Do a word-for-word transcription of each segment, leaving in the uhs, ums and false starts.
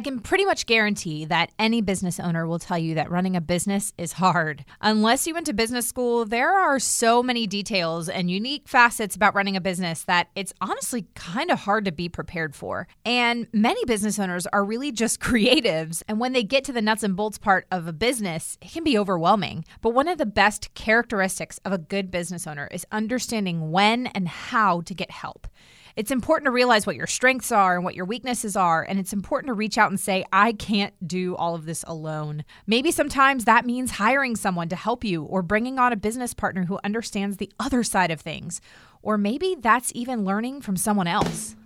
I can pretty much guarantee that any business owner will tell you that running a business is hard. Unless you went to business school, there are so many details and unique facets about running a business that it's honestly kind of hard to be prepared for. And many business owners are really just creatives, and when they get to the nuts and bolts part of a business, it can be overwhelming. But one of the best characteristics of a good business owner is understanding when and how to get help. It's important to realize what your strengths are and what your weaknesses are, and it's important to reach out and say, I can't do all of this alone. Maybe sometimes that means hiring someone to help you or bringing on a business partner who understands the other side of things, or maybe that's even learning from someone else.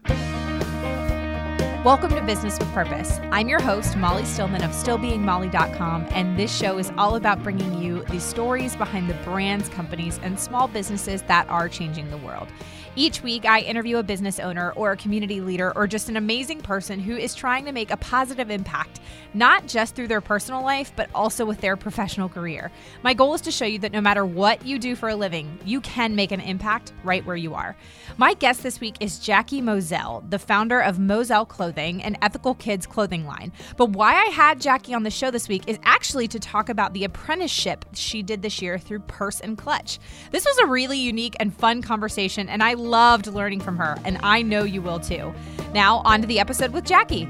Welcome to Business with Purpose. I'm your host, Molly Stillman of still being molly dot com, and this show is all about bringing you the stories behind the brands, companies, and small businesses that are changing the world. Each week, I interview a business owner or a community leader or just an amazing person who is trying to make a positive impact, not just through their personal life, but also with their professional career. My goal is to show you that no matter what you do for a living, you can make an impact right where you are. My guest this week is Jackie Moselle, the founder of Moselle Clothing, an ethical kids clothing line. But why I had Jackie on the show this week is actually to talk about the apprenticeship she did this year through Purse and Clutch. This was a really unique and fun conversation, and I loved learning from her, and I know you will too. Now, on to the episode with Jackie.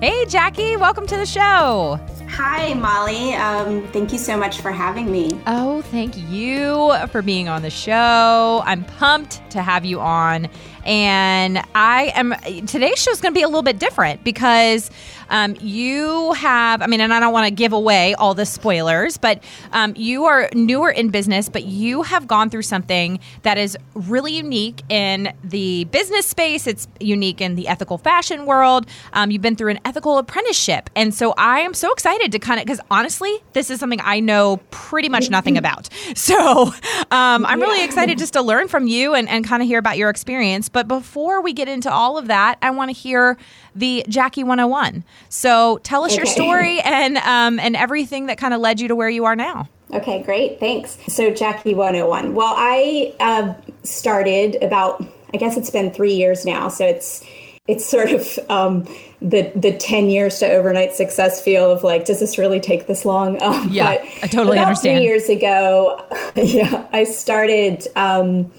Hey, Jackie, welcome to the show. Hi, Molly. Um, thank you so much for having me. Oh, thank you for being on the show. I'm pumped to have you on. And I am, today's show is going to be a little bit different because um, you have, I mean, and I don't want to give away all the spoilers, but um, you are newer in business, but you have gone through something that is really unique in the business space. It's unique in the ethical fashion world. Um, you've been through an ethical apprenticeship. And so I am so excited to kind of, because honestly, this is something I know pretty much nothing about. So um, I'm really excited just to learn from you and, and kind of hear about your experience. But before we get into all of that, I want to hear the Jackie one oh one. So tell us okay. your story and um, and everything that kind of led you to where you are now. Okay, great. Thanks. So Jackie one oh one. Well, I uh, started about, I guess it's been three years now. So it's it's sort of um, the the ten years to overnight success feel of like, does this really take this long? Um, yeah, but I totally about understand. Three years ago, yeah, I started Um,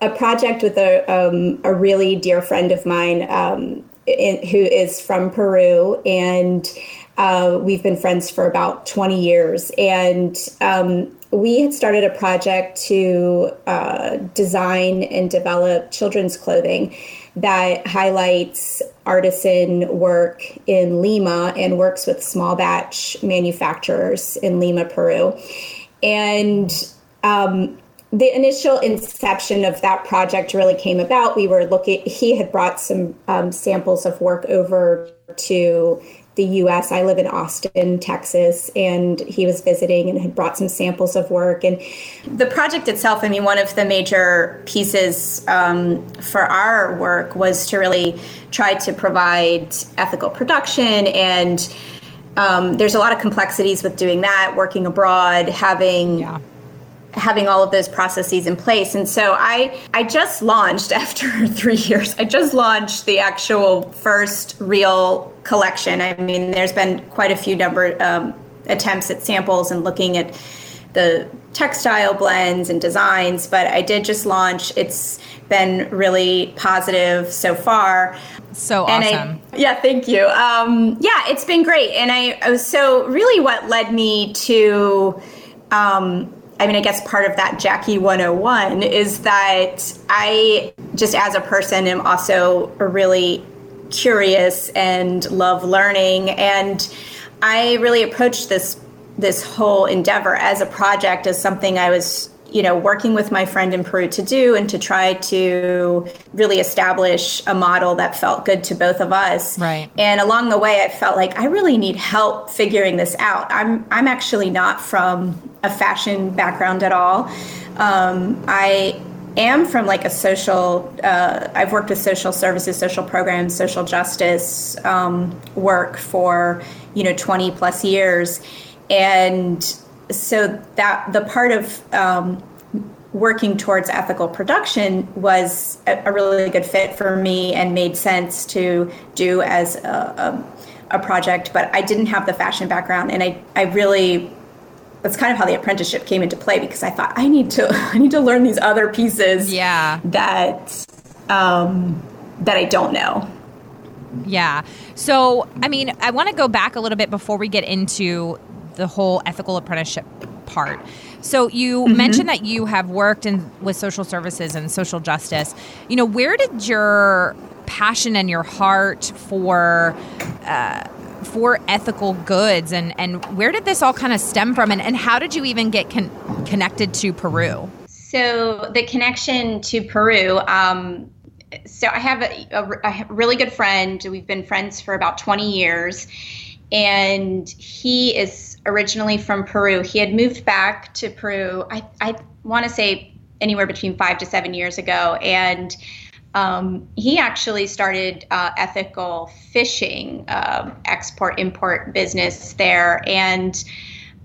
a project with a um, a really dear friend of mine um, in, who is from Peru, and uh, we've been friends for about twenty years. And um, we had started a project to uh, design and develop children's clothing that highlights artisan work in Lima and works with small batch manufacturers in Lima, Peru. And um, the initial inception of that project really came about. We were looking, he had brought some um, samples of work over to the U S. I live in Austin, Texas, and he was visiting and had brought some samples of work. And the project itself, I mean, one of the major pieces um, for our work was to really try to provide ethical production. And um, there's a lot of complexities with doing that, working abroad, having... Yeah. having all of those processes in place. And so I, I just launched after three years, I just launched the actual first real collection. I mean, there's been quite a few number um, attempts at samples and looking at the textile blends and designs, but I did just launch. It's been really positive so far. So awesome. And I, yeah, thank you. Um, yeah, it's been great. And I, I was, so really what led me to, um, I mean, I guess part of that Jackie one oh one is that I just as a person am also really curious and love learning. And I really approached this this whole endeavor as a project, as something I was, you know, working with my friend in Peru to do and to try to really establish a model that felt good to both of us. Right. And along the way, I felt like I really need help figuring this out. I'm I'm actually not from a fashion background at all. Um, I am from like a social, uh, I've worked with social services, social programs, social justice um, work for, you know, twenty plus years. And so that the part of um, working towards ethical production was a, a really good fit for me and made sense to do as a, a, a project. But I didn't have the fashion background, and I, I really, that's kind of how the apprenticeship came into play, because I thought I need to, I need to learn these other pieces yeah. that, um, that I don't know. Yeah. So, I mean, I want to go back a little bit before we get into the whole ethical apprenticeship part. So you mm-hmm. mentioned that you have worked in with social services and social justice. You know, where did your passion and your heart for uh, for ethical goods and, and where did this all kind of stem from? And, and how did you even get con- connected to Peru? So the connection to Peru, um, so I have a, a, a really good friend. We've been friends for about twenty years. And he is originally from Peru. He had moved back to Peru, I, I want to say anywhere between five to seven years ago. And um, he actually started uh, ethical fishing, uh, export-import business there. And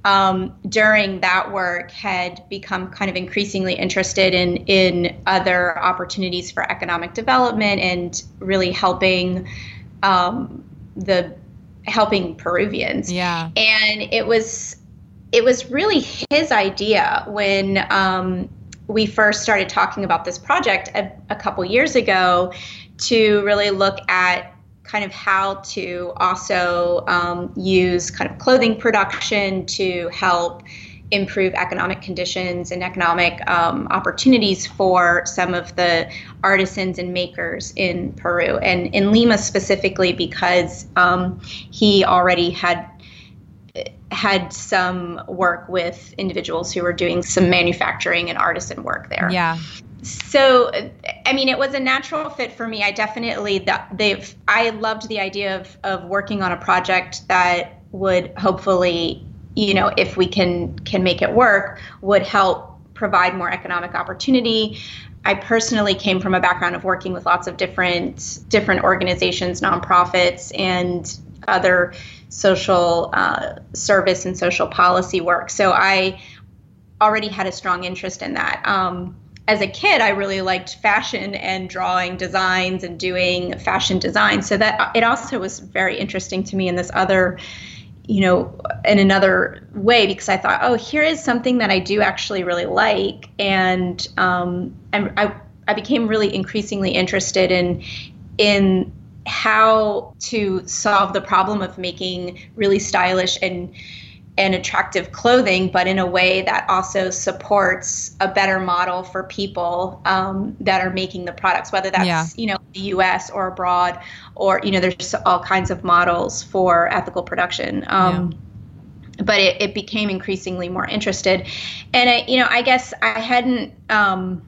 um, during that work had become kind of increasingly interested in, in other opportunities for economic development and really helping um, the helping Peruvians. Yeah. And it was, it was really his idea when um, we first started talking about this project a, a couple years ago to really look at kind of how to also um, use kind of clothing production to help improve economic conditions and economic um, opportunities for some of the artisans and makers in Peru, and in Lima specifically, because um, he already had had some work with individuals who were doing some manufacturing and artisan work there. Yeah. So, I mean, it was a natural fit for me. I definitely that they I loved the idea of of working on a project that would hopefully, you know, if we can can make it work, would help provide more economic opportunity. I personally came from a background of working with lots of different different organizations, nonprofits, and other social uh, service and social policy work. So I already had a strong interest in that. Um, as a kid, I really liked fashion and drawing designs and doing fashion design. So that it also was very interesting to me in this other you know, in another way, because I thought, oh, here is something that I do actually really like. And um, I, I became really increasingly interested in, in how to solve the problem of making really stylish and, and attractive clothing, but in a way that also supports a better model for people um, that are making the products, whether that's, yeah. you know, the U S or abroad, or, you know, there's all kinds of models for ethical production. Um, yeah. But it, it became increasingly more interested. And, I, you know, I guess I hadn't, um,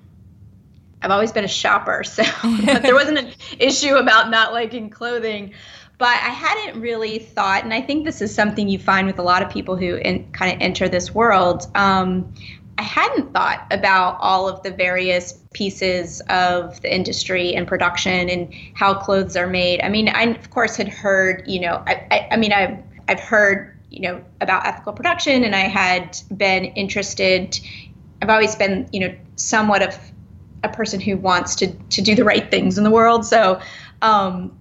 I've always been a shopper, so there wasn't an issue about not liking clothing. But I hadn't really thought, and I think this is something you find with a lot of people who in, kind of enter this world, um, I hadn't thought about all of the various pieces of the industry and production and how clothes are made. I mean, I, of course, had heard, you know, I, I, I mean, I've, I've heard, you know, about ethical production, and I had been interested, I've always been, you know, somewhat of a person who wants to, to do the right things in the world. So, um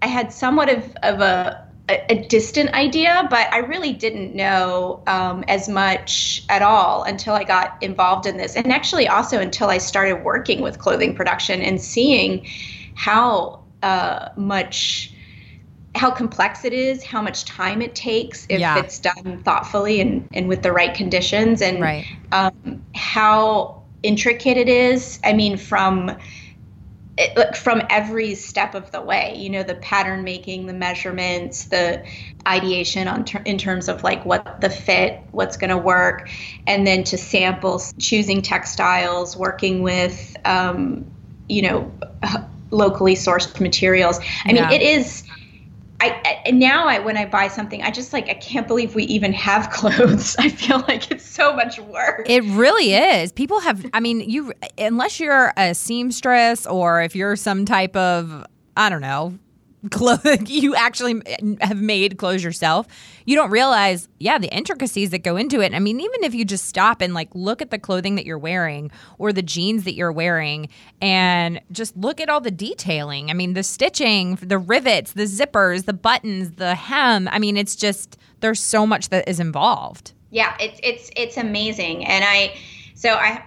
I had somewhat of, of a, a distant idea, but I really didn't know um, as much at all until I got involved in this. And actually also until I started working with clothing production and seeing how uh, much, how complex it is, how much time it takes if yeah. it's done thoughtfully and, and with the right conditions, and right. Um, how intricate it is. I mean, from... It, from every step of the way, you know, the pattern making, the measurements, the ideation on ter- in terms of like what the fit, what's going to work, and then to samples, choosing textiles, working with, um, you know, locally sourced materials. I yeah. mean, it is. I, I now I when I buy something, I just like I can't believe we even have clothes. I feel like it's so much work. It really is. People have. I mean, you unless you're a seamstress or if you're some type of I don't know clothes, you actually have made clothes yourself, you don't realize, yeah, the intricacies that go into it. I mean, even if you just stop and like look at the clothing that you're wearing or the jeans that you're wearing and just look at all the detailing. I mean, the stitching, the rivets, the zippers, the buttons, the hem. I mean, it's just, there's so much that is involved. Yeah, it's it's it's amazing. And I, so I,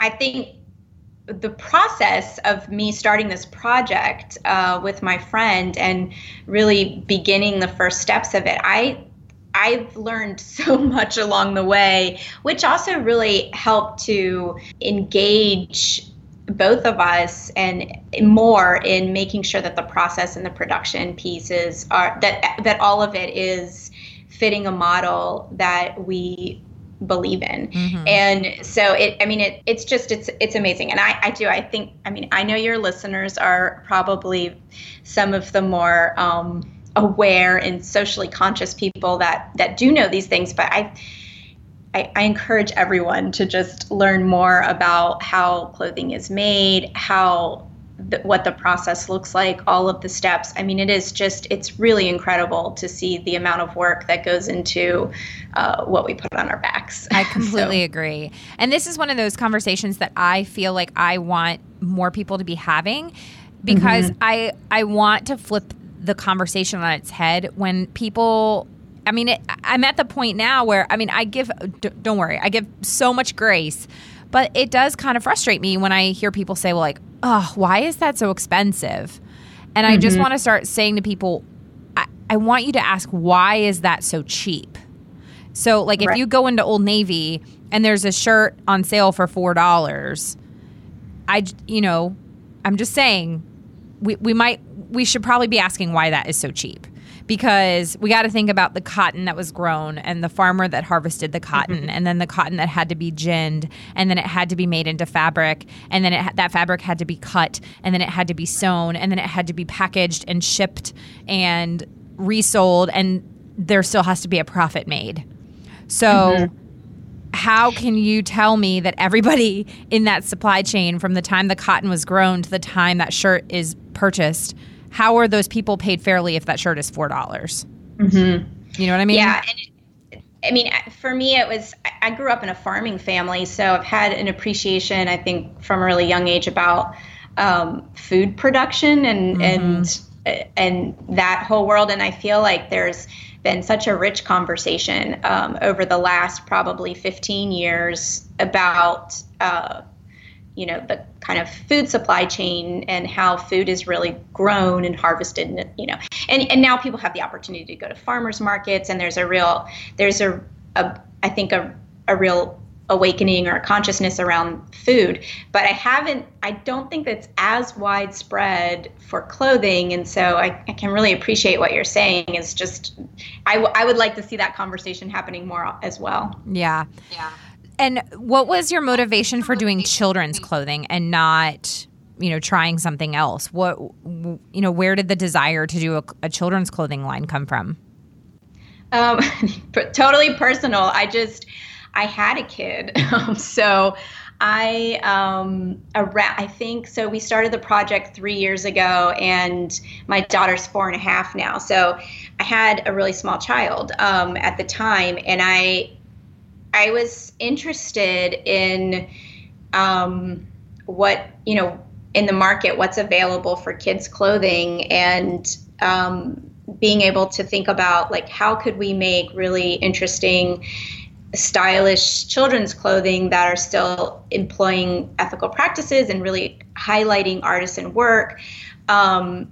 I think the process of me starting this project uh, with my friend and really beginning the first steps of it, I, I've learned so much along the way, which also really helped to engage both of us and more in making sure that the process and the production pieces are, that that all of it is fitting a model that we believe in. Mm-hmm. And so it, I mean, it, it's just, it's, it's amazing. And I, I do, I think, I mean, I know your listeners are probably some of the more, um, aware and socially conscious people that, that do know these things, but I, I, I encourage everyone to just learn more about how clothing is made, how, the, what the process looks like, all of the steps. I mean, it is just, it's really incredible to see the amount of work that goes into uh, what we put on our backs. I completely so. agree. And this is one of those conversations that I feel like I want more people to be having, because mm-hmm. I, I want to flip the conversation on its head when people... I mean, it, I'm at the point now where, I mean, I give, don't worry, I give so much grace, but it does kind of frustrate me when I hear people say, well, like, oh, why is that so expensive? And mm-hmm. I just want to start saying to people, I, I want you to ask, why is that so cheap? So, like, if right. you go into Old Navy and there's a shirt on sale for four dollars, I, you know, I'm just saying, we, we might, we should probably be asking why that is so cheap. Because we got to think about the cotton that was grown and the farmer that harvested the cotton mm-hmm. and then the cotton that had to be ginned and then it had to be made into fabric and then it, that fabric had to be cut and then it had to be sewn and then it had to be packaged and shipped and resold and there still has to be a profit made. So mm-hmm. how can you tell me that everybody in that supply chain from the time the cotton was grown to the time that shirt is purchased, how are those people paid fairly if that shirt is four dollars? Mm-hmm. You know what I mean? Yeah. And it, I mean, for me, it was, I grew up in a farming family, so I've had an appreciation, I think, from a really young age about um, food production and, mm-hmm. and, and that whole world. And I feel like there's been such a rich conversation um, over the last probably fifteen years about, uh, you know, the kind of food supply chain and how food is really grown and harvested, and, you know, and, and now people have the opportunity to go to farmers markets. And there's a real, there's a, a I think a, a real awakening or a consciousness around food, but I haven't, I don't think that's as widespread for clothing. And so I, I can really appreciate what you're saying is just, I, w- I would like to see that conversation happening more as well. Yeah. Yeah. And what was your motivation for doing children's clothing and not, you know, trying something else? What, you know, where did the desire to do a, a children's clothing line come from? Um, totally personal. I just, I had a kid. Um, so I, um, around, I think, so we started the project three years ago and my daughter's four and a half now. So I had a really small child um, at the time, and I, I was interested in um, what, you know, in the market, what's available for kids' clothing, and um, being able to think about, like, how could we make really interesting, stylish children's clothing that are still employing ethical practices and really highlighting artisan work, um,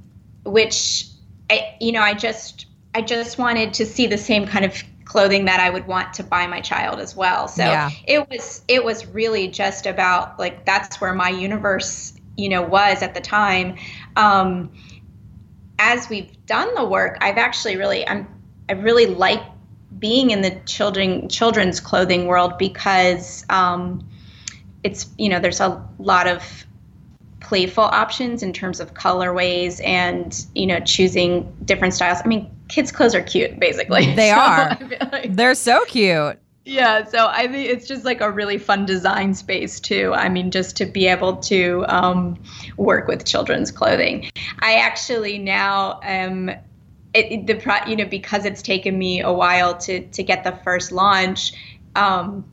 which, I, you know, I just, I just wanted to see the same kind of clothing that I would want to buy my child as well. So yeah. it was, it was really just about, like, that's where my universe, you know, was at the time. Um, as we've done the work, I've actually really, I'm, I really like being in the children, children's clothing world because, um, it's, you know, there's a lot of playful options in terms of colorways and, you know, choosing different styles. I mean, kids' clothes are cute, basically. They so are. Like, they're so cute. Yeah, so I think it's just like a really fun design space too. I mean, just to be able to um, work with children's clothing. I actually now am, it, the pro, you know, because it's taken me a while to to get the first launch. Um,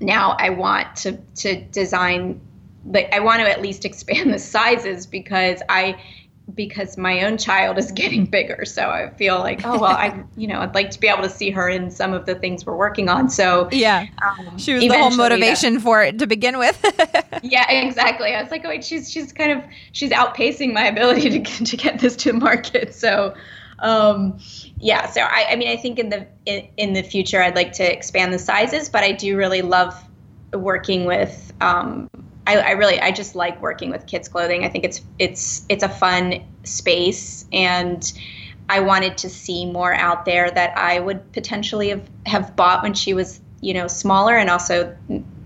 now I want to to design, like I want to at least expand the sizes because I. because my own child is getting bigger. So I feel like, oh, well, I, you know, I'd like to be able to see her in some of the things we're working on. So yeah, um, she was the whole motivation that, for it to begin with. Yeah, exactly. I was like, oh, wait, she's, she's kind of, she's outpacing my ability to, to get this to the market. So, um, yeah, so I, I mean, I think in the, in, in the future, I'd like to expand the sizes, but I do really love working with, um, I, I really, I just like working with kids' clothing. I think it's it's it's a fun space, and I wanted to see more out there that I would potentially have, have bought when she was, you know, smaller, and also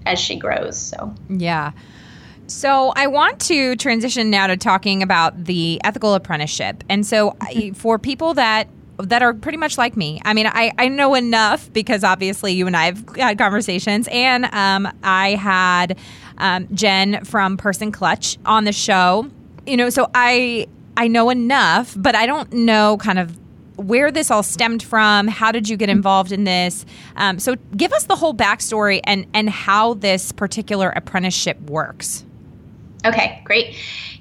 as she grows. So yeah. So I want to transition now to talking about the ethical apprenticeship, and so mm-hmm. I, for people that. that are pretty much like me. I mean, I, I know enough because obviously you and I have had conversations, and um, I had um, Jen from Purse and Clutch on the show, you know, so I, I know enough, but I don't know kind of where this all stemmed from. How did you get involved in this? Um, so give us the whole backstory and, and how this particular apprenticeship works. Okay, great.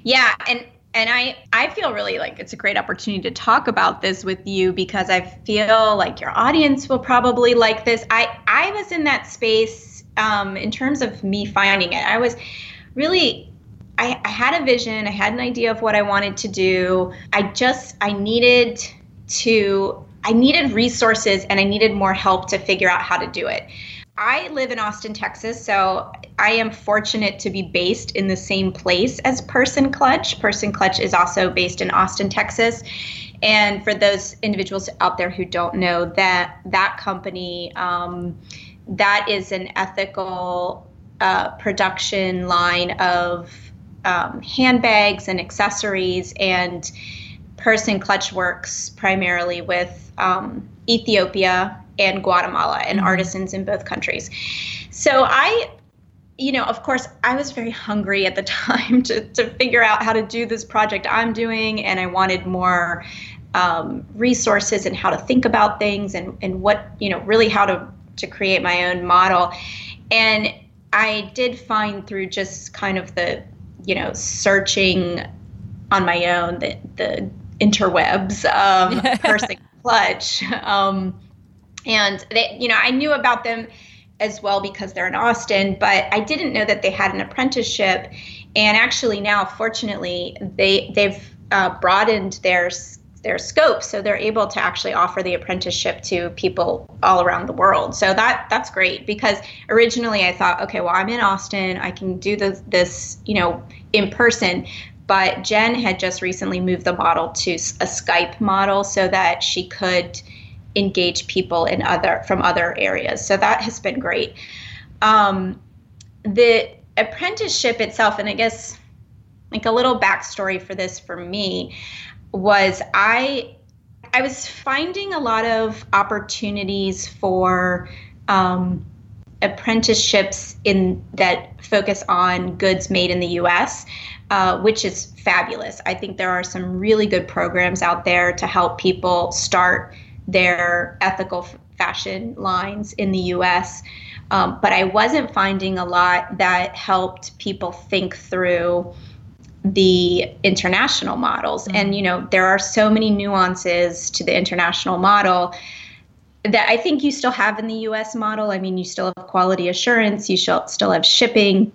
Yeah. And, And I, I feel really like it's a great opportunity to talk about this with you because I feel like your audience will probably like this. I, I was in that space um, in terms of me finding it. I was really, I, I had a vision. I had an idea of what I wanted to do. I just, I needed to, I needed resources and I needed more help to figure out how to do it. I live in Austin, Texas, so I am fortunate to be based in the same place as Purse and Clutch. Purse and Clutch is also based in Austin, Texas. And for those individuals out there who don't know, that that company, um, that is an ethical uh, production line of um, handbags and accessories. And Purse and Clutch works primarily with um, Ethiopia and Guatemala and artisans in both countries. So I, you know, of course, I was very hungry at the time to, to figure out how to do this project I'm doing. And I wanted more um, resources and how to think about things and, and what, you know, really how to, to create my own model. And I did find through just kind of the, you know, searching on my own, the, the interwebs, um, Purse and Clutch, um, and they, you know, I knew about them as well because they're in Austin, but I didn't know that they had an apprenticeship. And actually now, fortunately, they they've uh, broadened their their scope, so they're able to actually offer the apprenticeship to people all around the world. So that that's great because originally I thought, okay, well, I'm in Austin, I can do this, this you know, in person. But Jen had just recently moved the model to a Skype model so that she could engage people in other from other areas. So that has been great. Um, the apprenticeship itself, and I guess like a little backstory for this for me was I I was finding a lot of opportunities for um, apprenticeships in that focus on goods made in the U S, uh, which is fabulous. I think there are some really good programs out there to help people start their ethical fashion lines in the U S. Um, but I wasn't finding a lot that helped people think through the international models. Mm-hmm. And, you know, there are so many nuances to the international model that I think you still have in the U S model. I mean, you still have quality assurance, you still have shipping,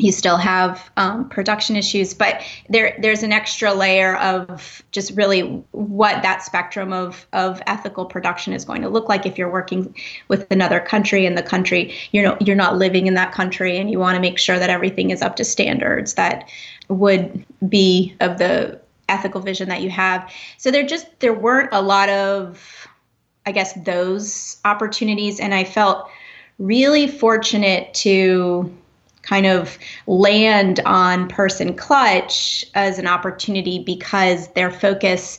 you still have um, production issues, but there there's an extra layer of just really what that spectrum of of ethical production is going to look like if you're working with another country and the country, you know, you're not living in that country and you want to make sure that everything is up to standards that would be of the ethical vision that you have. So there just there weren't a lot of, I guess, those opportunities, and I felt really fortunate to kind of land on Purse and Clutch as an opportunity because their focus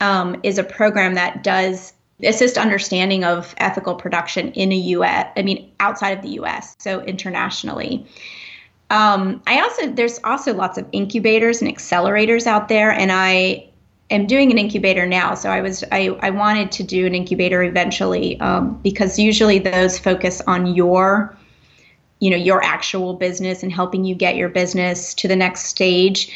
um, is a program that does assist understanding of ethical production in a U S, I mean, outside of the U S, so internationally. Um, I also, there's also lots of incubators and accelerators out there, and I am doing an incubator now. So I was, I, I wanted to do an incubator eventually, um, because usually those focus on your, you know, your actual business and helping you get your business to the next stage.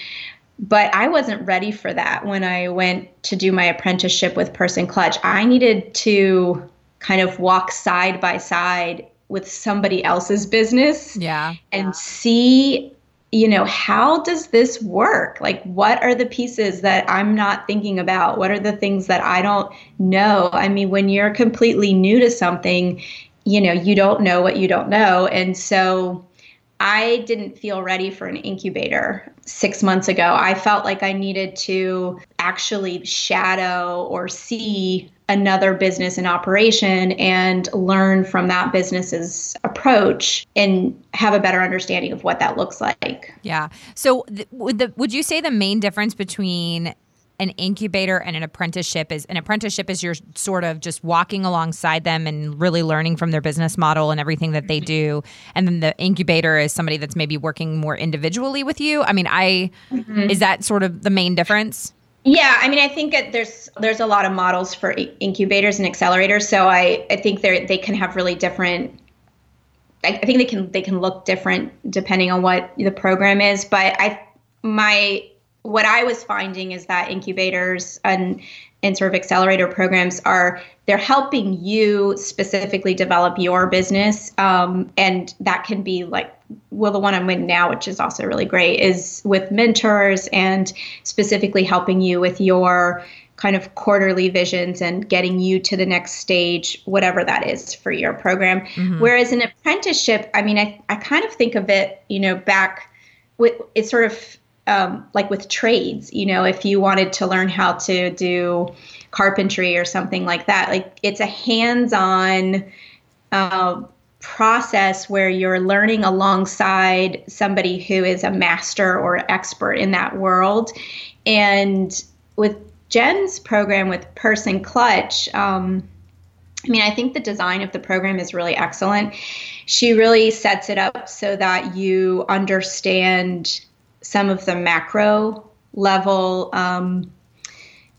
But I wasn't ready for that when I went to do my apprenticeship with Purse and Clutch. I needed to kind of walk side by side with somebody else's business, yeah, and yeah. see, you know, how does this work? Like, what are the pieces that I'm not thinking about? What are the things that I don't know? I mean, when you're completely new to something, you know, you don't know what you don't know. And so I didn't feel ready for an incubator six months ago. I felt like I needed to actually shadow or see another business in operation and learn from that business's approach and have a better understanding of what that looks like. Yeah. So th- would the, would you say the main difference between an incubator and an apprenticeship is an apprenticeship is you're sort of just walking alongside them and really learning from their business model and everything that they do. And then the incubator is somebody that's maybe working more individually with you. I mean, I, mm-hmm. is that sort of the main difference? Yeah. I mean, I think that there's, there's a lot of models for incubators and accelerators. So I, I think they they can have really different, I, I think they can, they can look different depending on what the program is. But I, my, what I was finding is that incubators and, and sort of accelerator programs are, they're helping you specifically develop your business. Um, and that can be like, well, the one I'm in now, which is also really great, is with mentors and specifically helping you with your kind of quarterly visions and getting you to the next stage, whatever that is for your program. Mm-hmm. Whereas an apprenticeship, I mean, I, I kind of think of it, you know, back with, it's sort of, Um, like with trades, you know, if you wanted to learn how to do carpentry or something like that, like it's a hands-on uh, process where you're learning alongside somebody who is a master or expert in that world. And with Jen's program with Purse and Clutch, um, I mean, I think the design of the program is really excellent. She really sets it up so that you understand some of the macro level um,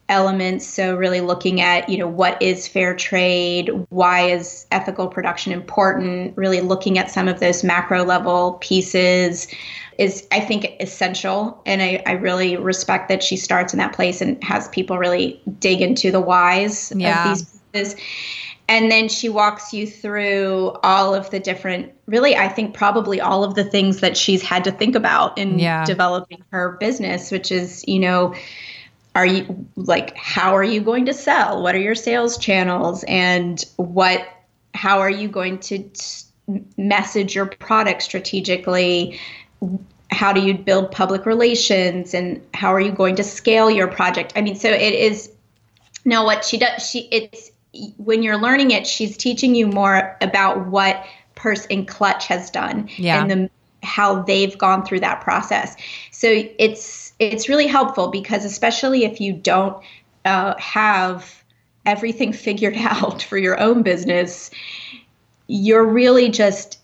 elements. So really looking at, you know, what is fair trade? Why is ethical production important? Really looking at some of those macro level pieces is, I think, essential. And I, I really respect that she starts in that place and has people really dig into the whys yeah. of these pieces. And then she walks you through all of the different, really, I think probably all of the things that she's had to think about in yeah. developing her business, which is, you know, are you like, how are you going to sell? What are your sales channels? And what, how are you going to t- message your product strategically? How do you build public relations? And how are you going to scale your project? I mean, so it is, no, what she does, she, it's, when you're learning it, she's teaching you more about what Purse and Clutch has done yeah. and the, how they've gone through that process. So it's it's really helpful because especially if you don't uh, have everything figured out for your own business, you're really just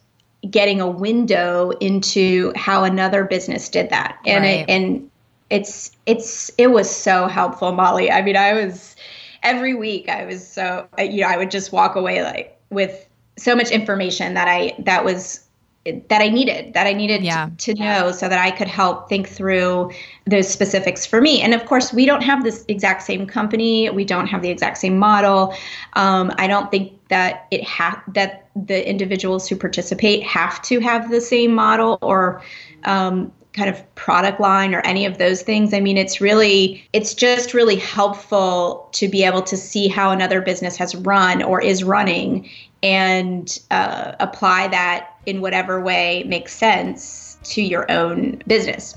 getting a window into how another business did that. And right. it, and it's it's it was so helpful, Molly. I mean, I was. Every week I was so, you know, I would just walk away like with so much information that I, that was, that I needed, that I needed yeah. to, to yeah. know so that I could help think through those specifics for me. And of course we don't have this exact same company. We don't have the exact same model. Um, I don't think that it ha- that the individuals who participate have to have the same model or, um, kind of product line or any of those things. I mean, it's really, it's just really helpful to be able to see how another business has run or is running and uh, apply that in whatever way makes sense to your own business.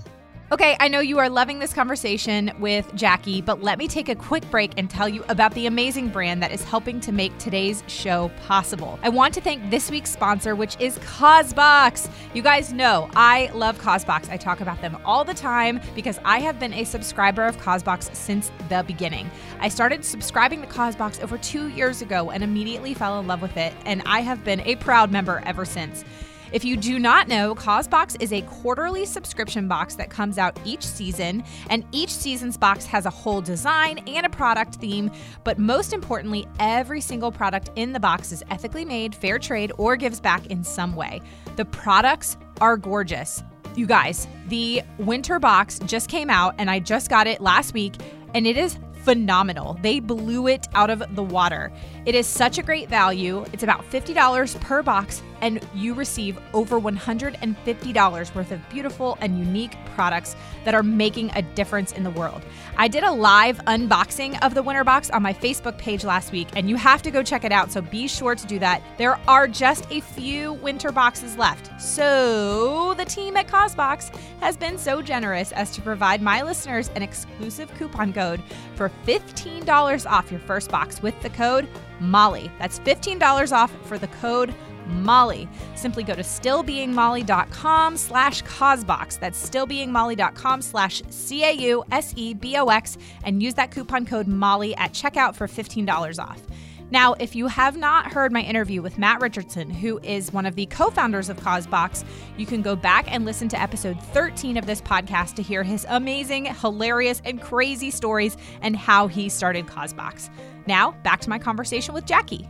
Okay, I know you are loving this conversation with Jackie, but let me take a quick break and tell you about the amazing brand that is helping to make today's show possible. I want to thank this week's sponsor, which is CauseBox. You guys know I love CauseBox. I talk about them all the time because I have been a subscriber of CauseBox since the beginning. I started subscribing to CauseBox over two years ago and immediately fell in love with it, and I have been a proud member ever since. If you do not know, CauseBox is a quarterly subscription box that comes out each season, and each season's box has a whole design and a product theme, but most importantly, every single product in the box is ethically made, fair trade, or gives back in some way. The products are gorgeous. You guys, the winter box just came out, and I just got it last week, and it is phenomenal. They blew it out of the water. It is such a great value. It's about fifty dollars per box, and you receive over one hundred fifty dollars worth of beautiful and unique products that are making a difference in the world. I did a live unboxing of the winter box on my Facebook page last week, and you have to go check it out, so be sure to do that. There are just a few winter boxes left, so the team at CauseBox has been so generous as to provide my listeners an exclusive coupon code for fifteen dollars off your first box with the code MOLLY. That's fifteen dollars off for the code Molly. Simply go to stillbeingmolly.com slash CauseBox. That's stillbeingmolly.com slash C A U S E B O X and use that coupon code Molly at checkout for fifteen dollars off. Now, if you have not heard my interview with Matt Richardson, who is one of the co-founders of CauseBox, you can go back and listen to episode thirteen of this podcast to hear his amazing, hilarious, and crazy stories and how he started CauseBox. Now, back to my conversation with Jackie.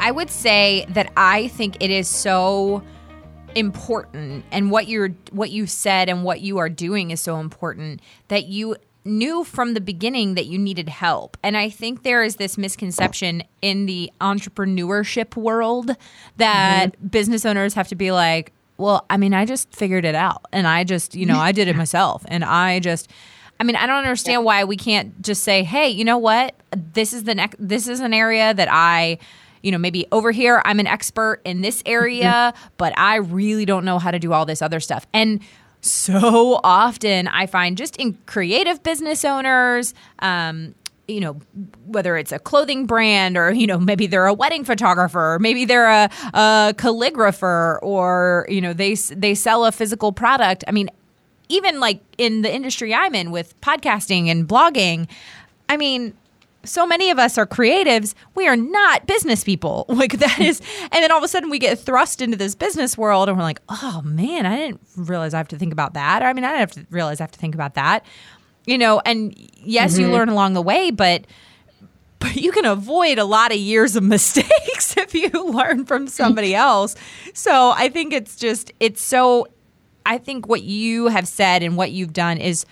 I would say that I think it is so important, and what you're what you said and what you are doing is so important, that you knew from the beginning that you needed help. And I think there is this misconception in the entrepreneurship world that mm-hmm. business owners have to be like, well, I mean, I just figured it out, and I just, you know, I did it myself, and I just I mean, I don't understand yeah. why we can't just say, hey, you know what? This is the ne- this is an area that I You know, maybe over here, I'm an expert in this area, but I really don't know how to do all this other stuff. And so often I find just in creative business owners, um, you know, whether it's a clothing brand or, you know, maybe they're a wedding photographer, or maybe they're a, a calligrapher, or, you know, they they sell a physical product. I mean, even like in the industry I'm in with podcasting and blogging, I mean, so many of us are creatives. We are not business people. Like that is, and then all of a sudden we get thrust into this business world and we're like, oh man, I didn't realize I have to think about that. Or, I mean, I didn't have to realize I have to think about that, you know, and yes, mm-hmm. you learn along the way, but, but you can avoid a lot of years of mistakes if you learn from somebody else. So I think it's just, it's so, I think what you have said and what you've done is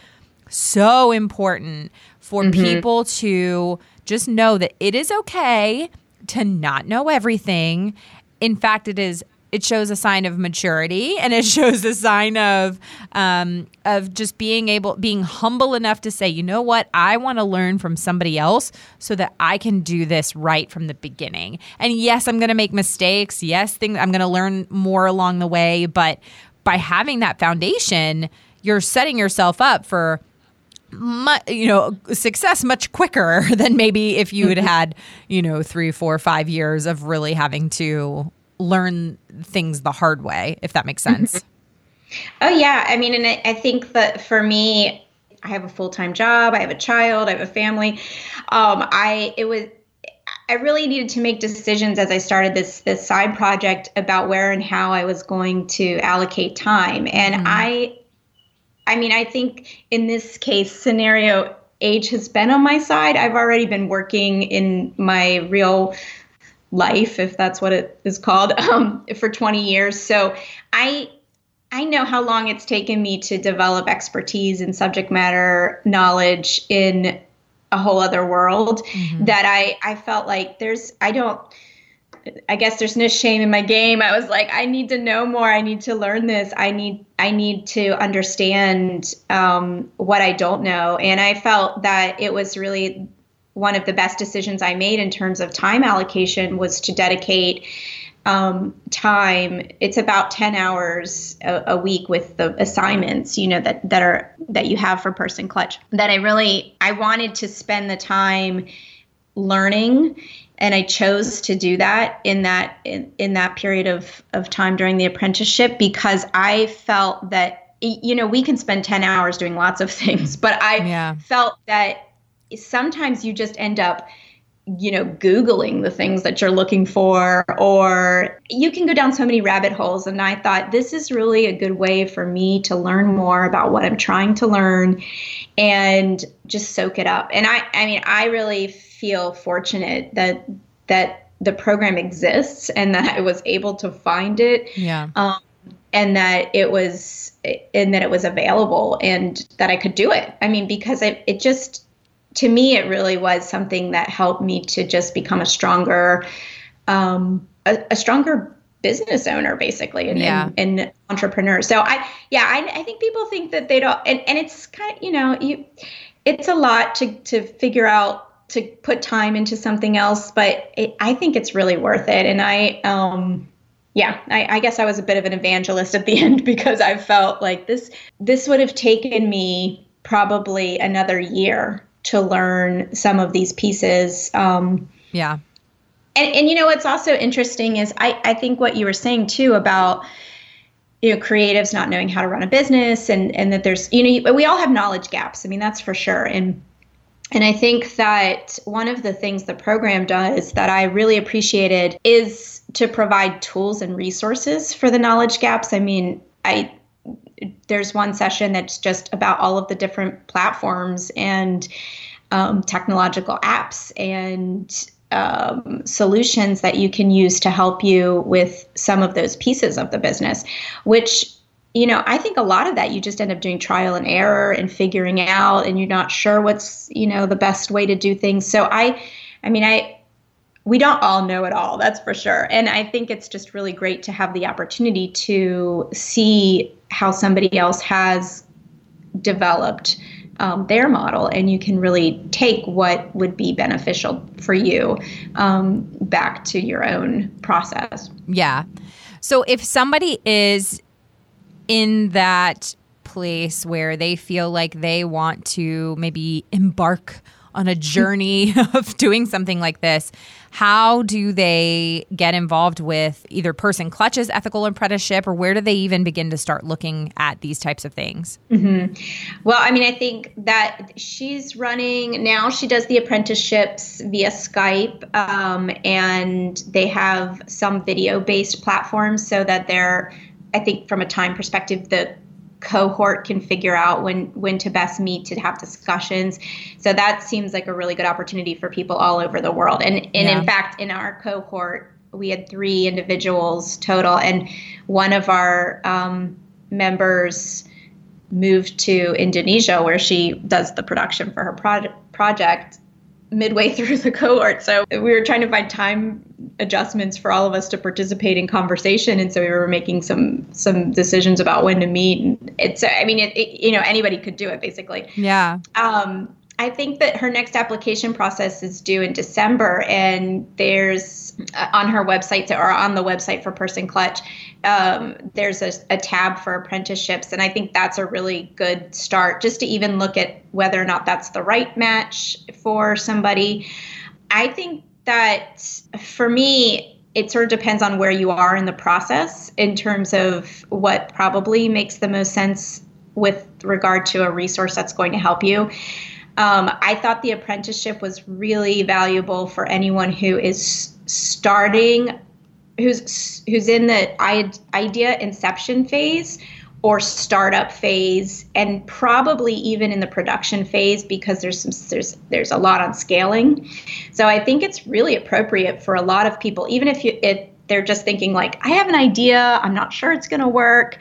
so important for mm-hmm. people to just know that it is okay to not know everything. In fact, it is. It shows a sign of maturity, and it shows a sign of um, of just being able, being humble enough to say, you know what, I want to learn from somebody else so that I can do this right from the beginning. And yes, I'm going to make mistakes. Yes, things I'm going to learn more along the way. But by having that foundation, you're setting yourself up for Much, you know, success much quicker than maybe if you had had, you know, three, four, five years of really having to learn things the hard way, if that makes sense. Oh, yeah. I mean, and I, I think that for me, I have a full-time job, I have a child, I have a family. Um, I, it was, I really needed to make decisions as I started this, this side project about where and how I was going to allocate time. And mm-hmm. I, I mean, I think in this case scenario, age has been on my side. I've already been working in my real life, if that's what it is called, um, for twenty years. So I I know how long it's taken me to develop expertise and subject matter knowledge in a whole other world mm-hmm. that I, I felt like there's, I don't, I guess there's no shame in my game. I was like, I need to know more. I need to learn this. I need, I need to understand um, what I don't know. And I felt that it was really one of the best decisions I made in terms of time allocation was to dedicate um, time. It's about ten hours a, a week with the assignments, you know, that, that are, that you have for Purse and Clutch, that I really, I wanted to spend the time learning. And I chose to do that in that, in, in that period of, of time during the apprenticeship, because I felt that, you know, we can spend ten hours doing lots of things, but I yeah. felt that sometimes you just end up, you know, Googling the things that you're looking for, or you can go down so many rabbit holes. And I thought, this is really a good way for me to learn more about what I'm trying to learn and just soak it up. And I, I mean, I really feel fortunate that, that the program exists and that I was able to find it. Yeah. Um, and that it was, and that it was available and that I could do it. I mean, because it, it just, to me, it really was something that helped me to just become a stronger, um, a, a stronger business owner, basically, and, yeah. and, and entrepreneur. So I, yeah, I, I think people think that they don't, and, and it's kind of, you know, you, it's a lot to, to figure out, to put time into something else, but it, I think it's really worth it. And I, um, yeah, I, I guess I was a bit of an evangelist at the end, because I felt like this, this would have taken me probably another year to learn some of these pieces. Um, yeah. And, and, you know, what's also interesting is I, I think what you were saying too about, you know, creatives not knowing how to run a business, and, and that there's, you know, we all have knowledge gaps. I mean, that's for sure. And, and I think that one of the things the program does that I really appreciated is to provide tools and resources for the knowledge gaps. I mean, I, there's one session that's just about all of the different platforms and um, technological apps and um, solutions that you can use to help you with some of those pieces of the business, which, you know, I think a lot of that you just end up doing trial and error and figuring out, and you're not sure what's, you know, the best way to do things. So I, I mean, I, we don't all know it all, that's for sure. And I think it's just really great to have the opportunity to see how somebody else has developed um, their model, and you can really take what would be beneficial for you um, back to your own process. Yeah. So if somebody is in that place where they feel like they want to maybe embark on a journey of doing something like this, how do they get involved with either Purse and Clutch's ethical apprenticeship, or where do they even begin to start looking at these types of things? Mm-hmm. Well, I mean, I think that she's running now, she does the apprenticeships via Skype, um, and they have some video-based platforms so that they're, I think from a time perspective, the cohort can figure out when when to best meet to have discussions. So that seems like a really good opportunity for people all over the world. And and yeah. in fact, in our cohort, we had three individuals total, and one of our um, members moved to Indonesia, where she does the production for her pro- project midway through the cohort. So we were trying to find time adjustments for all of us to participate in conversation. And so we were making some, some decisions about when to meet. And it's, I mean, it, it, you know, anybody could do it basically. Yeah. Um, I think that her next application process is due in December, and there's uh, on her website or on the website for Purse and Clutch, um, there's a, a tab for apprenticeships. And I think that's a really good start, just to even look at whether or not that's the right match for somebody. I think that for me, it sort of depends on where you are in the process in terms of what probably makes the most sense with regard to a resource that's going to help you. Um, I thought the apprenticeship was really valuable for anyone who is starting, who's who's in the idea inception phase or startup phase, and probably even in the production phase, because there's some, there's there's a lot on scaling. So I think it's really appropriate for a lot of people, even if you if they're just thinking like, I have an idea, I'm not sure it's going to work,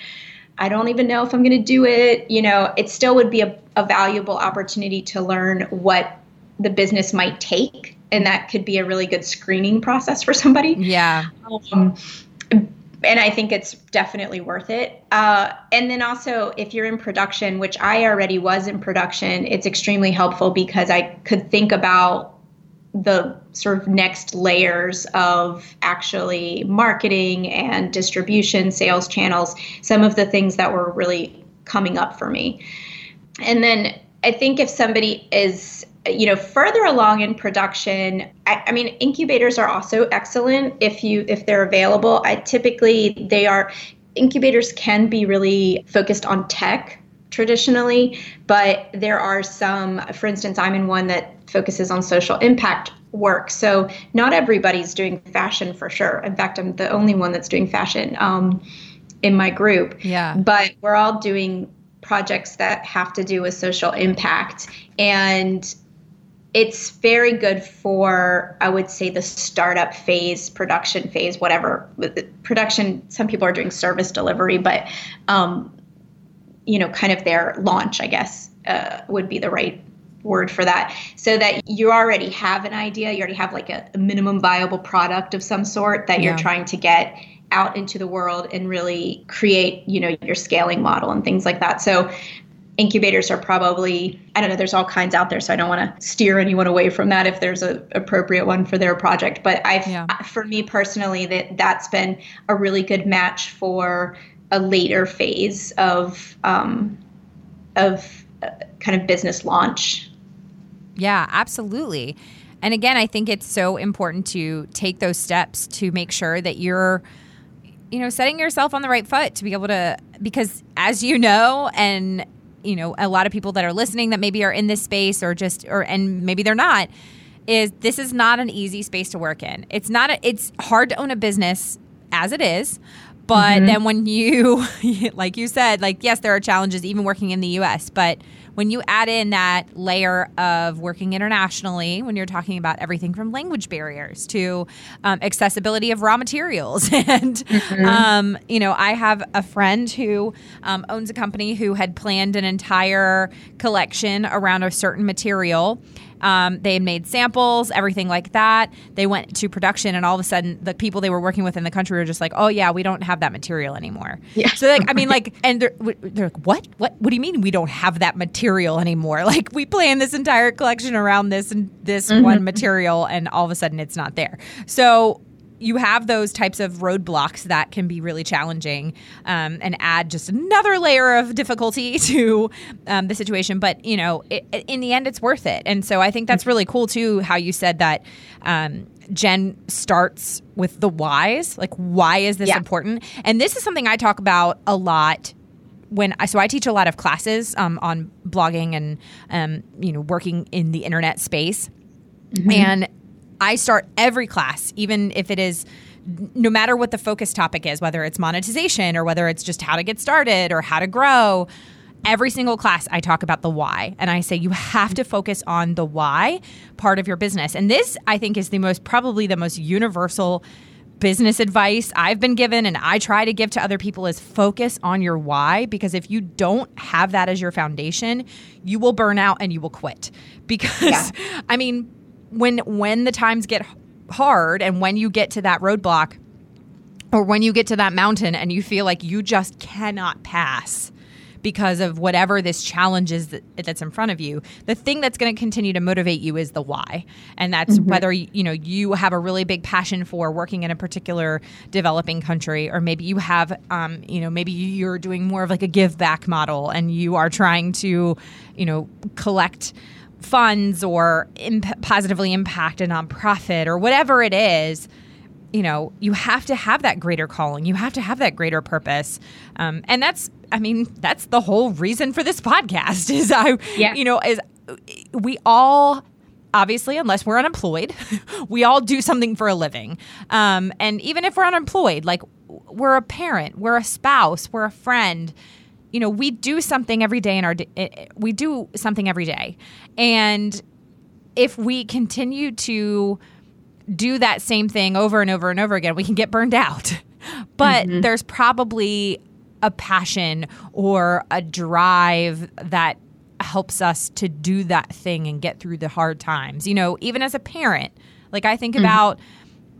I don't even know if I'm going to do it. You know, it still would be a, a valuable opportunity to learn what the business might take. And that could be a really good screening process for somebody. Yeah. Um, and I think it's definitely worth it. Uh, and then also, if you're in production, which I already was in production, it's extremely helpful because I could think about the sort of next layers of actually marketing and distribution, sales channels, some of the things that were really coming up for me. And then I think if somebody is, you know, further along in production, I, I mean, incubators are also excellent if you if they're available. I typically they are incubators can be really focused on tech traditionally, but there are some, for instance, I'm in one that focuses on social impact work. So not everybody's doing fashion for sure. In fact, I'm the only one that's doing fashion um, in my group. Yeah. But we're all doing projects that have to do with social impact. And it's very good for, I would say, the startup phase, production phase, whatever. Production, some people are doing service delivery, but, um, you know, kind of their launch, I guess, uh, would be the right word for that. So that you already have an idea, you already have like a, a minimum viable product of some sort that yeah. you're trying to get out into the world and really create, you know, your scaling model and things like that. So incubators are probably, I don't know, there's all kinds out there. So I don't want to steer anyone away from that if there's a appropriate one for their project. But I've, yeah. for me personally, that that's been a really good match for a later phase of, um, of uh, kind of business launch. Yeah, absolutely. And again, I think it's so important to take those steps to make sure that you're, you know, setting yourself on the right foot to be able to, because as you know, and, you know, a lot of people that are listening that maybe are in this space or just, or, and maybe they're not, is this is not an easy space to work in. It's not, a, it's hard to own a business as it is. But mm-hmm. then when you, like you said, like, yes, there are challenges even working in the U S, but when you add in that layer of working internationally, when you're talking about everything from language barriers to um, accessibility of raw materials. And, mm-hmm. um, you know, I have a friend who um, owns a company who had planned an entire collection around a certain material. Um, they made samples, everything like that. They went to production, and all of a sudden, the people they were working with in the country were just like, "Oh yeah, we don't have that material anymore." Yeah. So like, I mean, like, and they're, they're like, "What? What? What do you mean we don't have that material anymore? Like, we planned this entire collection around this and this mm-hmm. one material, and all of a sudden, it's not there." So you have those types of roadblocks that can be really challenging um, and add just another layer of difficulty to um, the situation. But, you know, it, in the end, it's worth it. And so I think that's really cool, too, how you said that um, Jen starts with the whys. Like, why is this yeah. important? And this is something I talk about a lot. When I, so I teach a lot of classes um, on blogging and, um, you know, working in the internet space. Mm-hmm. And I start every class, even if it is, no matter what the focus topic is, whether it's monetization or whether it's just how to get started or how to grow, every single class I talk about the why. And I say you have to focus on the why part of your business. And this, I think, is the most, probably the most universal business advice I've been given and I try to give to other people is focus on your why, because if you don't have that as your foundation, you will burn out and you will quit. Because, yeah. I mean... When when the times get hard and when you get to that roadblock or when you get to that mountain and you feel like you just cannot pass because of whatever this challenge is that, that's in front of you, the thing that's going to continue to motivate you is the why. And that's mm-hmm. whether, you know, you have a really big passion for working in a particular developing country, or maybe you have, um, you know, maybe you're doing more of like a give back model and you are trying to, you know, collect funds or imp- positively impact a nonprofit or whatever it is. You know, you have to have that greater calling. You have to have that greater purpose. Um, and that's, I mean, that's the whole reason for this podcast is I, yeah. you know, is we all obviously, unless we're unemployed, we all do something for a living. Um, and even if we're unemployed, like we're a parent, we're a spouse, we're a friend. You know, we do something every day in our – we do something every day. And if we continue to do that same thing over and over and over again, we can get burned out. But mm-hmm. there's probably a passion or a drive that helps us to do that thing and get through the hard times. You know, even as a parent, like I think mm-hmm. about –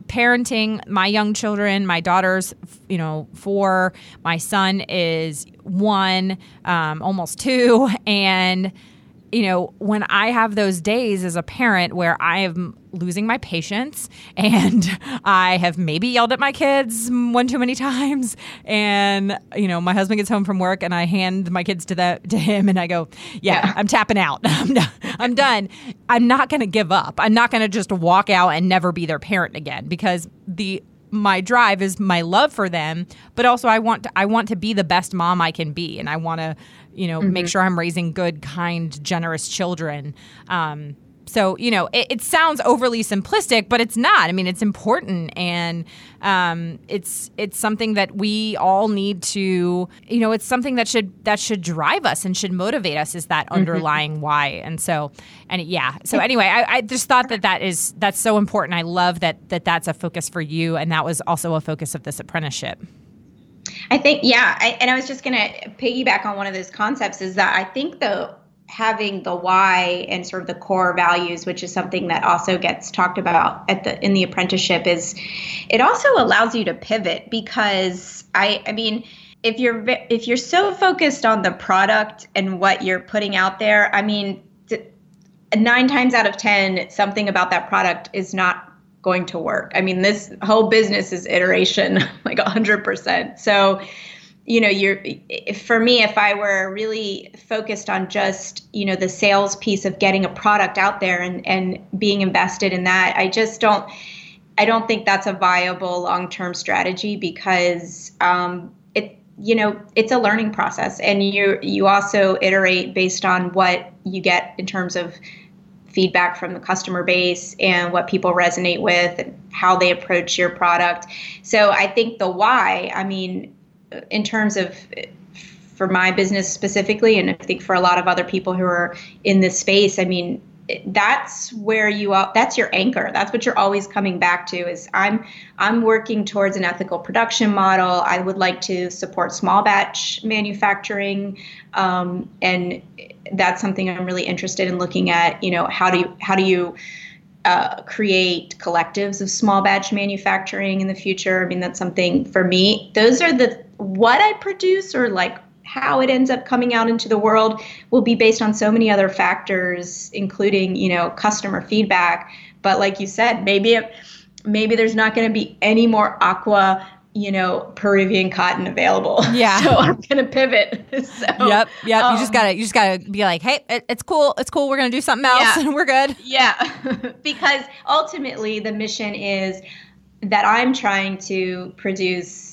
parenting my young children, my daughter's, you know, four, my son is one, um, almost two. And you know, when I have those days as a parent where I am losing my patience and I have maybe yelled at my kids one too many times, and, you know, my husband gets home from work and I hand my kids to the, to him and I go, yeah, yeah. I'm tapping out. I'm, done. I'm done. I'm not going to give up. I'm not going to just walk out and never be their parent again, because the my drive is my love for them, but also I want to, I want to be the best mom I can be. And I want to, you know, mm-hmm. make sure I'm raising good, kind, generous children. Um, so, you know, it, it sounds overly simplistic, but it's not. I mean, it's important. And um, it's it's something that we all need to, you know, it's something that should that should drive us and should motivate us, is that underlying mm-hmm. why. And so, and yeah. So anyway, I, I just thought that that is, that's so important. I love that, that that's a focus for you. And that was also a focus of this apprenticeship. I think, yeah. I, and I was just going to piggyback on one of those concepts, is that I think the having the why and sort of the core values, which is something that also gets talked about at the in the apprenticeship, is it also allows you to pivot, because I I mean, if you're if you're so focused on the product and what you're putting out there, I mean, nine times out of ten, something about that product is not going to work. I mean, this whole business is iteration, like one hundred percent. So, you know, you're, for me, if I were really focused on just, you know, the sales piece of getting a product out there and, and being invested in that, I just don't, I don't think that's a viable long-term strategy, because um, it, you know, it's a learning process, and you, you also iterate based on what you get in terms of feedback from the customer base and what people resonate with and how they approach your product. So I think the why, I mean, in terms of, for my business specifically, and I think for a lot of other people who are in this space, I mean, that's where you are, that's your anchor. That's what you're always coming back to, is I'm, I'm working towards an ethical production model. I would like to support small batch manufacturing. Um, and that's something I'm really interested in looking at, you know, how do you, how do you, Uh, create collectives of small batch manufacturing in the future. I mean, that's something for me. Those are the, what I produce or like how it ends up coming out into the world will be based on so many other factors, including, you know, customer feedback. But like you said, maybe, it, maybe there's not going to be any more aqua, you know, Peruvian cotton available. Yeah. So I'm going to pivot. So, yep. Yep. Um, you just gotta, you just gotta be like, hey, it, it's cool. It's cool. We're going to do something else, yeah. and we're good. Yeah. Because ultimately the mission is that I'm trying to produce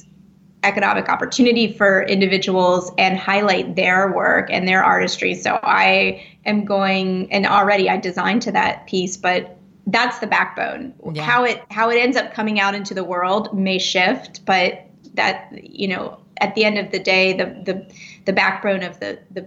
economic opportunity for individuals and highlight their work and their artistry. So I am going, and already I designed to that piece, but that's the backbone. Yeah. How it how it ends up coming out into the world may shift, but that, you know, at the end of the day, the the, the backbone of the, the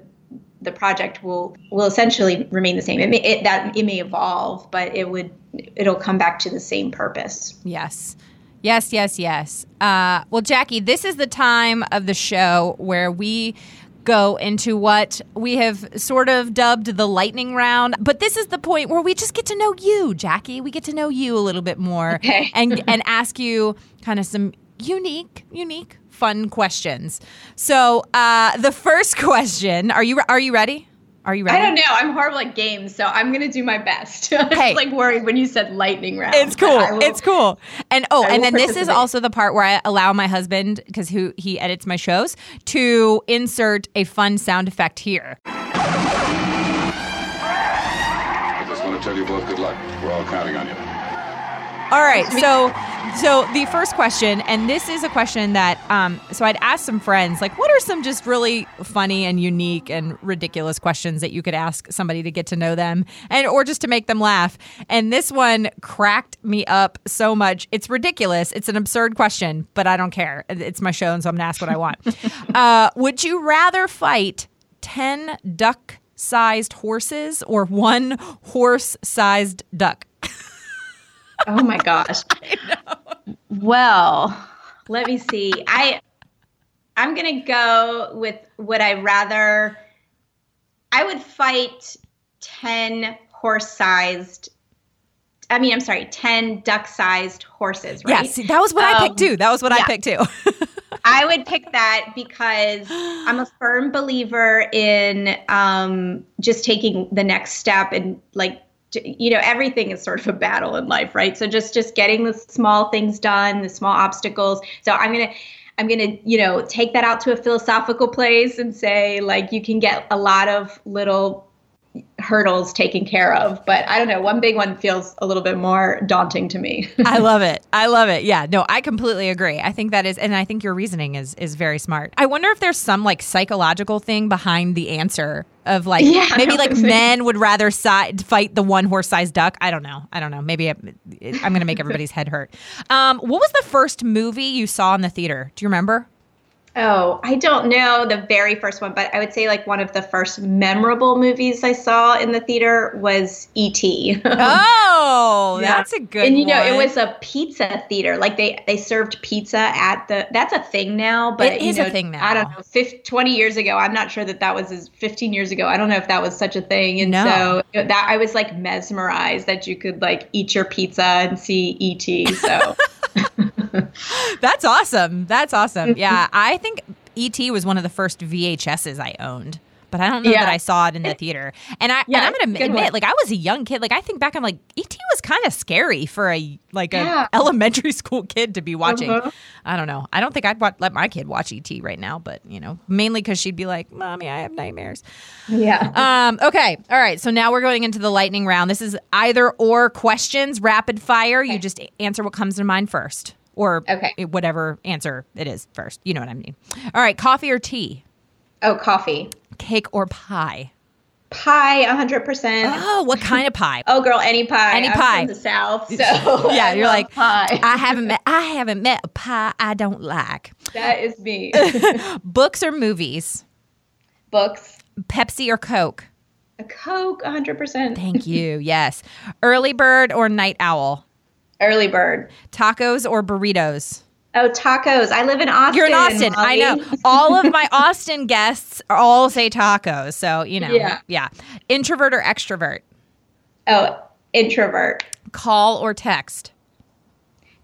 the project will will essentially remain the same. It may it, that it may evolve, but it would it'll come back to the same purpose. Yes. Yes, yes, yes. Uh, well, Jackie, this is the time of the show where we go into what we have sort of dubbed the lightning round, but this is the point where we just get to know you, Jackie. We get to know you a little bit more, okay. and and ask you kind of some unique, unique, fun questions. So uh, the first question, are you are you ready? Are you ready? I don't know. I'm horrible at games, so I'm going to do my best. I was hey. like worried when you said lightning round. It's cool. Will, it's cool. And oh, I and then this is also the part where I allow my husband, because who he edits my shows, to insert a fun sound effect here. I just want to tell you both good luck. We're all counting on you. All right. So so the first question, and this is a question that um, so I'd asked some friends, like, what are some just really funny and unique and ridiculous questions that you could ask somebody to get to know them, and or just to make them laugh? And this one cracked me up so much. It's ridiculous. It's an absurd question, but I don't care. It's my show, and so I'm going to ask what I want. uh, would you rather fight ten duck-sized horses or one horse-sized duck? Oh my gosh. Well, let me see. I, I'm going to go with would I rather, I would fight ten horse-sized, I mean, I'm sorry, ten duck-sized horses, right? Yes, that was what um, I picked too. That was what yeah. I picked too. I would pick that because I'm a firm believer in um, just taking the next step, and like, you know, everything is sort of a battle in life, right? So just just getting the small things done, the small obstacles. So I'm gonna I'm gonna you know take that out to a philosophical place and say, like, you can get a lot of little hurdles taken care of, but I don't know, one big one feels a little bit more daunting to me. I love it. I love it. Yeah, no, I completely agree. I think that is, and I think your reasoning is is very smart. I wonder if there's some like psychological thing behind the answer of like, yeah, maybe like men would rather si- fight the one horse sized duck. I don't know. I don't know. Maybe it, it, I'm going to make everybody's head hurt. Um, what was the first movie you saw in the theater? Do you remember? Oh, I don't know the very first one, but I would say like one of the first memorable movies I saw in the theater was E T Oh, yeah. That's a good one. And you know, one. It was a pizza theater. Like they, they served pizza at the, that's a thing now, but it is you know, a thing now. I don't know, fifty, twenty years ago, I'm not sure that that was as fifteen years ago. I don't know if that was such a thing. And no. so you know, that I was like mesmerized that you could like eat your pizza and see E T So. That's awesome. That's awesome. Yeah, I think E T was one of the first V H Ses I owned, but I don't know yeah. that I saw it in the theater. And, I, yeah, and I'm going to admit, one. like, I was a young kid. Like, I think back, I'm like, E T was kind of scary for a like yeah. an elementary school kid to be watching. Uh-huh. I don't know. I don't think I'd watch, let my kid watch E T right now, but, you know, mainly because she'd be like, Mommy, I have nightmares. Yeah. Um. Okay. All right. So now we're going into the lightning round. This is either or questions, rapid fire. Okay. You just answer what comes to mind first. Or okay. whatever answer it is first. You know what I mean. All right. Coffee or tea? Oh, coffee. Cake or pie? Pie, one hundred percent. Oh, what kind of pie? Oh, girl, any pie. Any I'm pie. From the South, so yeah, you're like, pie. I haven't met. I haven't met a pie I don't like. That is me. Books or movies? Books. Pepsi or Coke? A Coke, one hundred percent. Thank you. Yes. Early bird or night owl? Early bird. Tacos or burritos? Oh, tacos. I live in Austin. You're in Austin. Molly. I know. All of my Austin guests all say tacos. So, you know. Yeah. yeah. Introvert or extrovert? Oh, introvert. Call or text?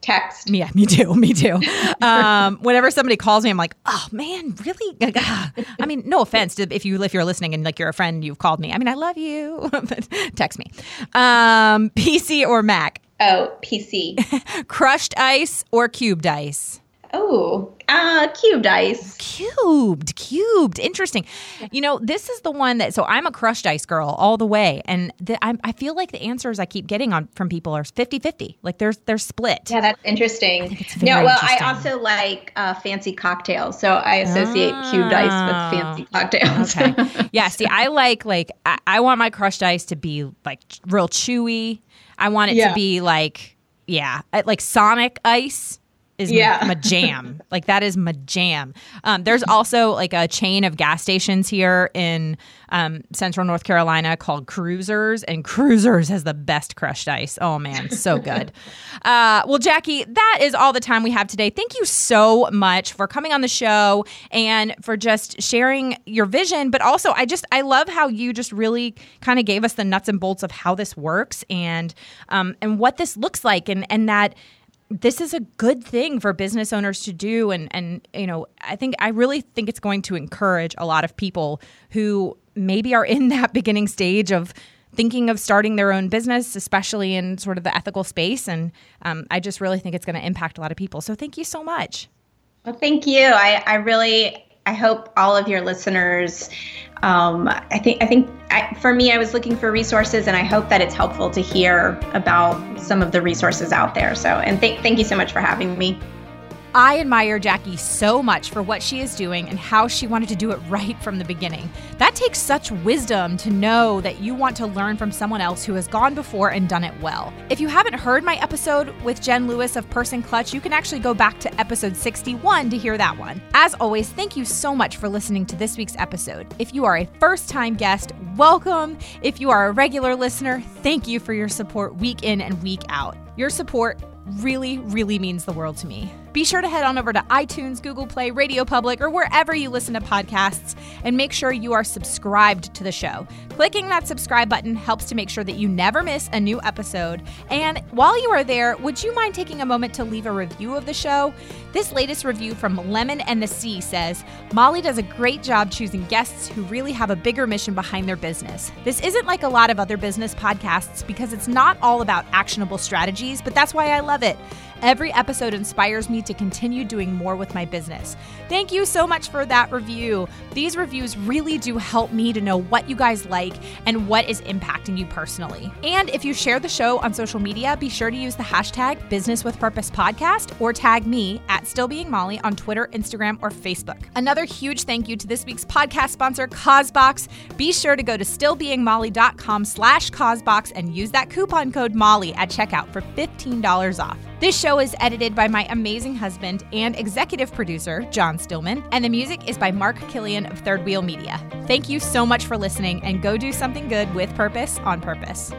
Text. Yeah, me too. Me too. Um, whenever somebody calls me, I'm like, oh, man, really? I mean, no offense to if, you, if you're listening and like you're a friend, you've called me. I mean, I love you. But text me. Um, P C or Mac? Oh, P C. Crushed ice or cubed ice? Oh, uh, cubed ice. Cubed, cubed. Interesting. You know, this is the one that, so I'm a crushed ice girl all the way. And the, I'm, I feel like the answers I keep getting on from people are fifty-fifty. Like they're, they're split. Yeah, that's interesting. No, well, interesting. I also like uh, fancy cocktails. So I associate ah, cubed ice with fancy cocktails. Okay. Yeah, see, I like, like, I, I want my crushed ice to be like real chewy. I want it yeah. to be like, yeah, like Sonic ice is yeah. my, my jam. Like that is my jam. Um, there's also like a chain of gas stations here in um, central North Carolina called Cruisers, and Cruisers has the best crushed ice. Oh man, so good. uh, well, Jackie, that is all the time we have today. Thank you so much for coming on the show and for just sharing your vision. But also, I just I love how you just really kind of gave us the nuts and bolts of how this works and um, and what this looks like, and and that. This is a good thing for business owners to do. And, and, you know, I think I really think it's going to encourage a lot of people who maybe are in that beginning stage of thinking of starting their own business, especially in sort of the ethical space. And um, I just really think it's going to impact a lot of people. So thank you so much. Well, thank you. I, I really I hope all of your listeners, um, I think, I think I, for me, I was looking for resources, and I hope that it's helpful to hear about some of the resources out there. So, and th- thank you so much for having me. I admire Jackie so much for what she is doing and how she wanted to do it right from the beginning. That takes such wisdom to know that you want to learn from someone else who has gone before and done it well. If you haven't heard my episode with Jen Lewis of Purse and Clutch, you can actually go back to episode sixty-one to hear that one. As always, thank you so much for listening to this week's episode. If you are a first-time guest, welcome. If you are a regular listener, thank you for your support week in and week out. Your support really, really means the world to me. Be sure to head on over to iTunes, Google Play, Radio Public, or wherever you listen to podcasts, and make sure you are subscribed to the show. Clicking that subscribe button helps to make sure that you never miss a new episode. And while you are there, would you mind taking a moment to leave a review of the show? This latest review from Lemon and the Sea says, Molly does a great job choosing guests who really have a bigger mission behind their business. This isn't like a lot of other business podcasts because it's not all about actionable strategies, but that's why I love it. Every episode inspires me to continue doing more with my business. Thank you so much for that review. These reviews really do help me to know what you guys like and what is impacting you personally. And if you share the show on social media, be sure to use the hashtag Business with Purpose Podcast or tag me at Still Being Molly on Twitter, Instagram, or Facebook. Another huge thank you to this week's podcast sponsor, CauseBox. Be sure to go to stillbeingmolly.com slash CauseBox and use that coupon code Molly at checkout for fifteen dollars off. This show is edited by my amazing husband and executive producer, John Stillman, and the music is by Mark Killian of Third Wheel Media. Thank you so much for listening, and go do something good with purpose on purpose.